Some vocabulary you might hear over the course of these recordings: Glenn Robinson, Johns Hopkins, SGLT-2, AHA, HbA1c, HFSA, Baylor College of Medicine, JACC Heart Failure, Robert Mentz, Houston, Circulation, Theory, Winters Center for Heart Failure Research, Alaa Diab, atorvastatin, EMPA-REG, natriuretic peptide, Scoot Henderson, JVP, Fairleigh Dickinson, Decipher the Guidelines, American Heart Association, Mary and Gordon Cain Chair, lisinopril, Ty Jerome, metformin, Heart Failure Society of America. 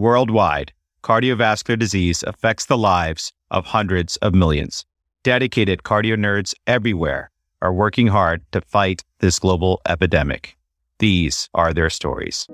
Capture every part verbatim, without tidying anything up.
Worldwide, cardiovascular disease affects the lives of hundreds of millions. Dedicated cardio nerds everywhere are working hard to fight this global epidemic. These are their stories.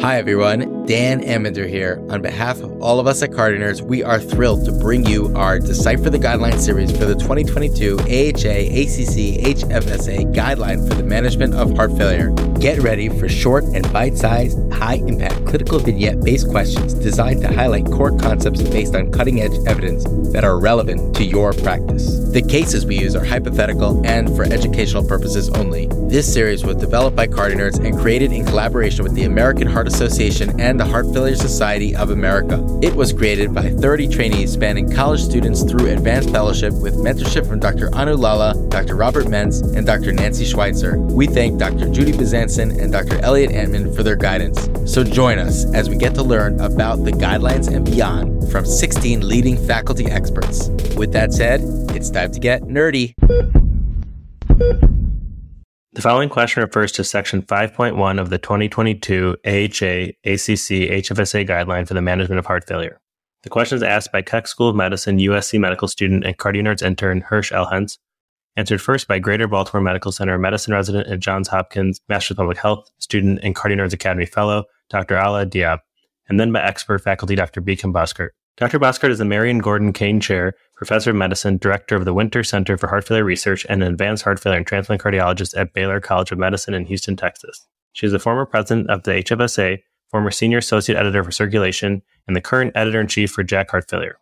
Hi, everyone. Dan Emmender here. On behalf of all of us at Cardiners, we are thrilled to bring you our Decipher the Guidelines series for the twenty twenty-two A H A, A C C, H F S A Guideline for the Management of Heart Failure. Get ready for short and bite-sized, high-impact clinical vignette-based questions designed to highlight core concepts based on cutting-edge evidence that are relevant to your practice. The cases we use are hypothetical and for educational purposes only. This series was developed by Cardiners and created in collaboration with the American Heart Association and the Heart Failure Society of America. It was created by thirty trainees spanning college students through advanced fellowship with mentorship from Doctor Anu Lala, Doctor Robert Mentz, and Doctor Nancy Schweitzer. We thank Doctor Judy Bizanson and Doctor Elliot Antman for their guidance. So join us as we get to learn about the guidelines and beyond from sixteen leading faculty experts. With that said, it's time to get nerdy. The following question refers to Section five point one of the twenty twenty-two A H A, A C C, H F S A Guideline for the Management of Heart Failure. The question is asked by Keck School of Medicine U S C medical student and CardioNerds intern Hirsh Elhence, answered first by Greater Baltimore Medical Center medicine resident at Johns Hopkins, Master of Public Health student and CardioNerds Academy fellow, Doctor Alaa Diab, and then by expert faculty Doctor Biykem Bozkurt. Doctor Bozkurt is the Marion Gordon Kane Chair, Professor of Medicine, Director of the Winters Center for Heart Failure Research, and an Advanced Heart Failure and Transplant Cardiologist at Baylor College of Medicine in Houston, Texas. She is the former President of the H F S A, former Senior Associate Editor for Circulation, and the current Editor-in-Chief for J A C C Heart Failure.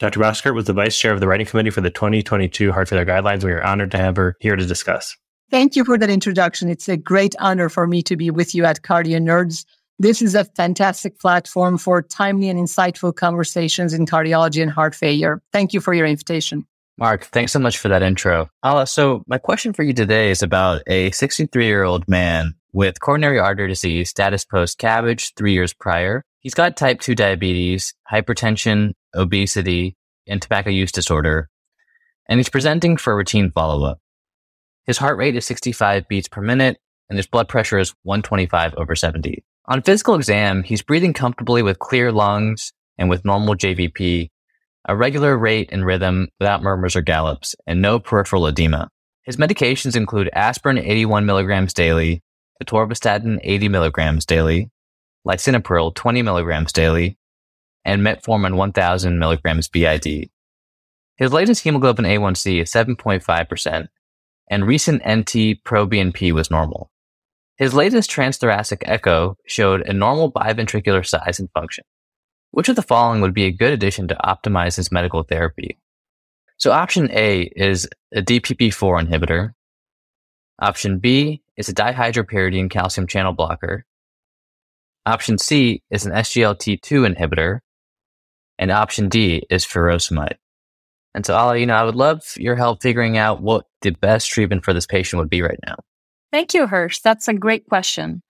Doctor Bozkurt was the Vice Chair of the Writing Committee for the twenty twenty-two Heart Failure Guidelines. We are honored to have her here to discuss. Thank you for that introduction. It's a great honor for me to be with you at CardioNerds. This is a fantastic platform for timely and insightful conversations in cardiology and heart failure. Thank you for your invitation. Mark, thanks so much for that intro. Alaa, so my question for you today is about a sixty-three-year-old man with coronary artery disease, status post-C A B G, three years prior. He's got type two diabetes, hypertension, obesity, and tobacco use disorder, and he's presenting for a routine follow-up. His heart rate is sixty-five beats per minute, and his blood pressure is one twenty-five over seventy. On physical exam, he's breathing comfortably with clear lungs and with normal J V P, a regular rate and rhythm without murmurs or gallops, and no peripheral edema. His medications include aspirin eighty-one milligrams daily, atorvastatin eighty milligrams daily, lisinopril twenty milligrams daily, and metformin one thousand milligrams B I D. His latest hemoglobin A one C is seven point five percent, and recent N T pro B N P was normal. His latest transthoracic echo showed a normal biventricular size and function. Which of the following would be a good addition to optimize his medical therapy? So option A is a D P P four inhibitor. Option B is a dihydropyridine calcium channel blocker. Option C is an S G L T two inhibitor. And option D is furosemide. And so, Alaa, you know, I would love your help figuring out what the best treatment for this patient would be right now. Thank you, Hirsh. That's a great question.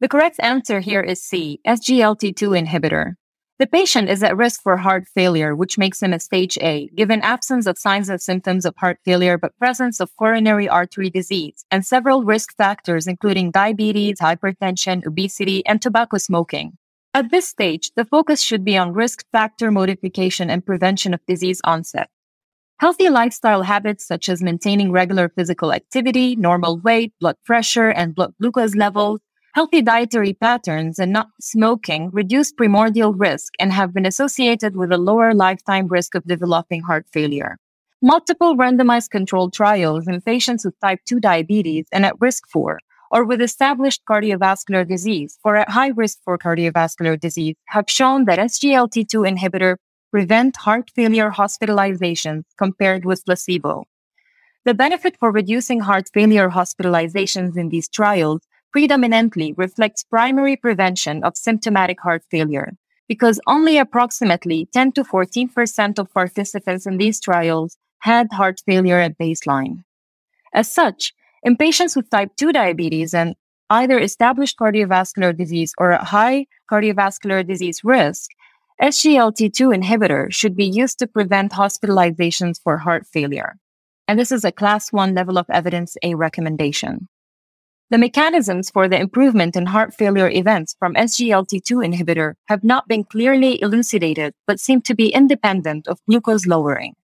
The correct answer here is C, S G L T two inhibitor. The patient is at risk for heart failure, which makes him a stage A, given absence of signs and symptoms of heart failure, but presence of coronary artery disease and several risk factors, including diabetes, hypertension, obesity, and tobacco smoking. At this stage, the focus should be on risk factor modification and prevention of disease onset. Healthy lifestyle habits such as maintaining regular physical activity, normal weight, blood pressure, and blood glucose levels, healthy dietary patterns, and not smoking reduce primordial risk and have been associated with a lower lifetime risk of developing heart failure. Multiple randomized controlled trials in patients with type two diabetes and at risk for, or with established cardiovascular disease or at high risk for cardiovascular disease, have shown that S G L T two inhibitor prevent heart failure hospitalizations compared with placebo. The benefit for reducing heart failure hospitalizations in these trials predominantly reflects primary prevention of symptomatic heart failure, because only approximately ten to fourteen percent of participants in these trials had heart failure at baseline. As such, in patients with type two diabetes and either established cardiovascular disease or at high cardiovascular disease risk, S G L T two inhibitor should be used to prevent hospitalizations for heart failure. And this is a class one level of evidence A recommendation. The mechanisms for the improvement in heart failure events from S G L T two inhibitor have not been clearly elucidated, but seem to be independent of glucose lowering.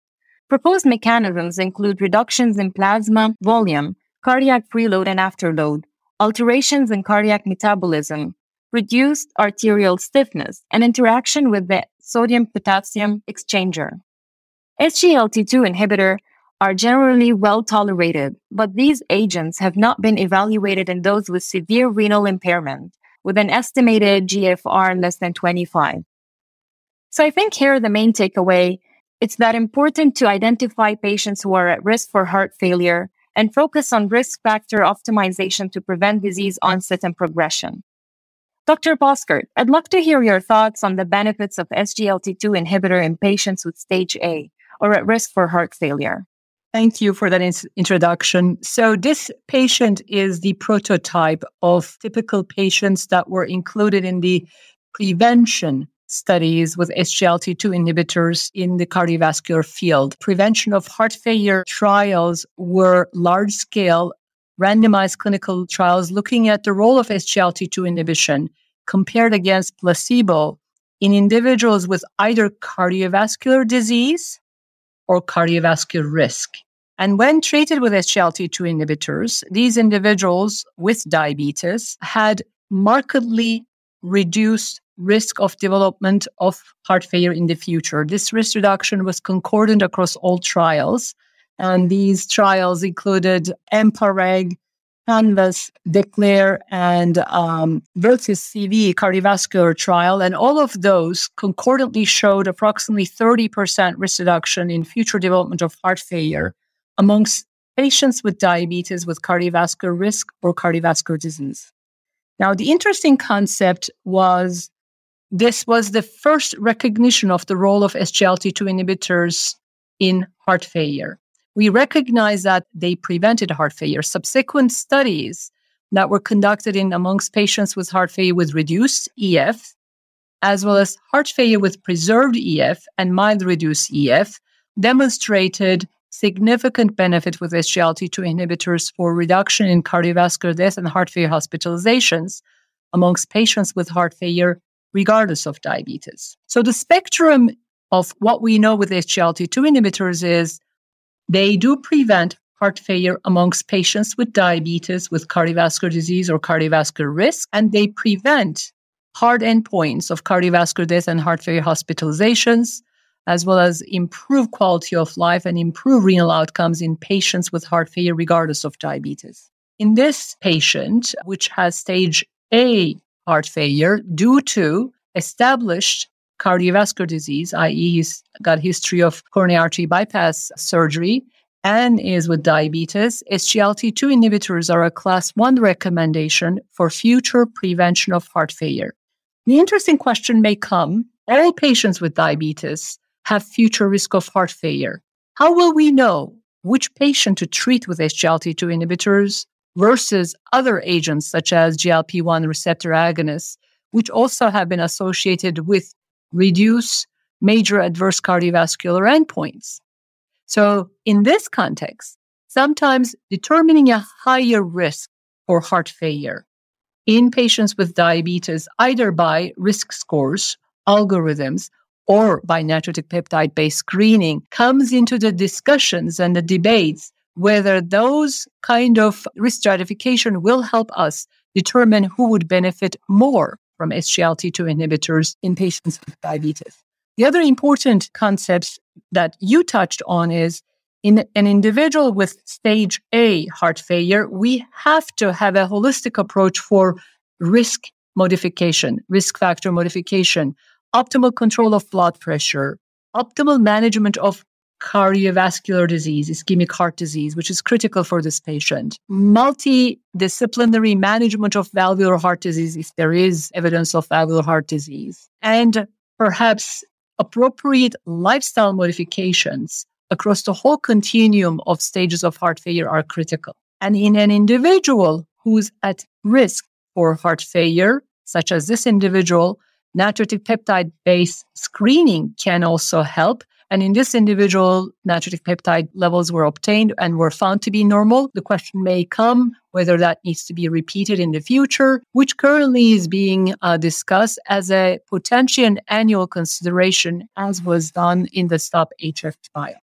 Proposed mechanisms include reductions in plasma volume, cardiac preload and afterload, alterations in cardiac metabolism, reduced arterial stiffness, and interaction with the sodium-potassium exchanger. S G L T two inhibitor are generally well tolerated, but these agents have not been evaluated in those with severe renal impairment, with an estimated G F R less than twenty-five. So I think here the main takeaway, it's that important to identify patients who are at risk for heart failure and focus on risk factor optimization to prevent disease onset and progression. Doctor Bozkurt, I'd love to hear your thoughts on the benefits of S G L T two inhibitor in patients with stage A or at risk for heart failure. Thank you for that in- introduction. So this patient is the prototype of typical patients that were included in the prevention studies with S G L T two inhibitors in the cardiovascular field. Prevention of heart failure trials were large-scale randomized clinical trials looking at the role of S G L T two inhibition compared against placebo in individuals with either cardiovascular disease or cardiovascular risk. And when treated with S G L T two inhibitors, these individuals with diabetes had markedly reduced risk of development of heart failure in the future. This risk reduction was concordant across all trials. And these trials included EMPA-REG, CANVAS, DECLARE, and um, Versus C V cardiovascular trial. And all of those concordantly showed approximately thirty percent risk reduction in future development of heart failure amongst patients with diabetes with cardiovascular risk or cardiovascular disease. Now, the interesting concept was this was the first recognition of the role of S G L T two inhibitors in heart failure. We recognize that they prevented heart failure. Subsequent studies that were conducted in amongst patients with heart failure with reduced E F, as well as heart failure with preserved E F and mild reduced E F, demonstrated significant benefit with S G L T two inhibitors for reduction in cardiovascular death and heart failure hospitalizations amongst patients with heart failure, regardless of diabetes. So the spectrum of what we know with S G L T two inhibitors is they do prevent heart failure amongst patients with diabetes, with cardiovascular disease or cardiovascular risk, and they prevent hard endpoints of cardiovascular death and heart failure hospitalizations, as well as improve quality of life and improve renal outcomes in patients with heart failure regardless of diabetes. In this patient, which has stage A heart failure due to established cardiovascular disease, that is he's got a history of coronary artery bypass surgery and is with diabetes, S G L T two inhibitors are a class one recommendation for future prevention of heart failure. The interesting question may come, all patients with diabetes have future risk of heart failure. How will we know which patient to treat with S G L T two inhibitors versus other agents such as G L P one receptor agonists, which also have been associated with reduce major adverse cardiovascular endpoints? So in this context, sometimes determining a higher risk for heart failure in patients with diabetes, either by risk scores, algorithms, or by natriuretic peptide-based screening, comes into the discussions and the debates whether those kind of risk stratification will help us determine who would benefit more from S G L T two inhibitors in patients with diabetes. The other important concepts that you touched on is in an individual with stage A heart failure, we have to have a holistic approach for risk modification, risk factor modification, optimal control of blood pressure, optimal management of cardiovascular disease, ischemic heart disease, which is critical for this patient. Multidisciplinary management of valvular heart disease, if there is evidence of valvular heart disease, and perhaps appropriate lifestyle modifications across the whole continuum of stages of heart failure are critical. And in an individual who's at risk for heart failure, such as this individual, natriuretic peptide-based screening can also help, And in this individual, natriuretic peptide levels were obtained and were found to be normal. The question may come whether that needs to be repeated in the future, which currently is being uh, discussed as a potential annual consideration, as was done in the STOP H F trial.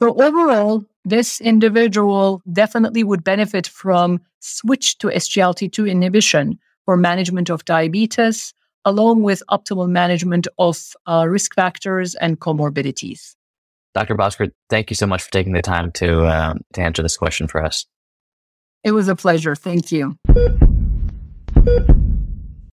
So overall, this individual definitely would benefit from switch to S G L T two inhibition for management of diabetes, along with optimal management of uh, risk factors and comorbidities. Doctor Bozkurt, thank you so much for taking the time to, um, to answer this question for us. It was a pleasure. Thank you.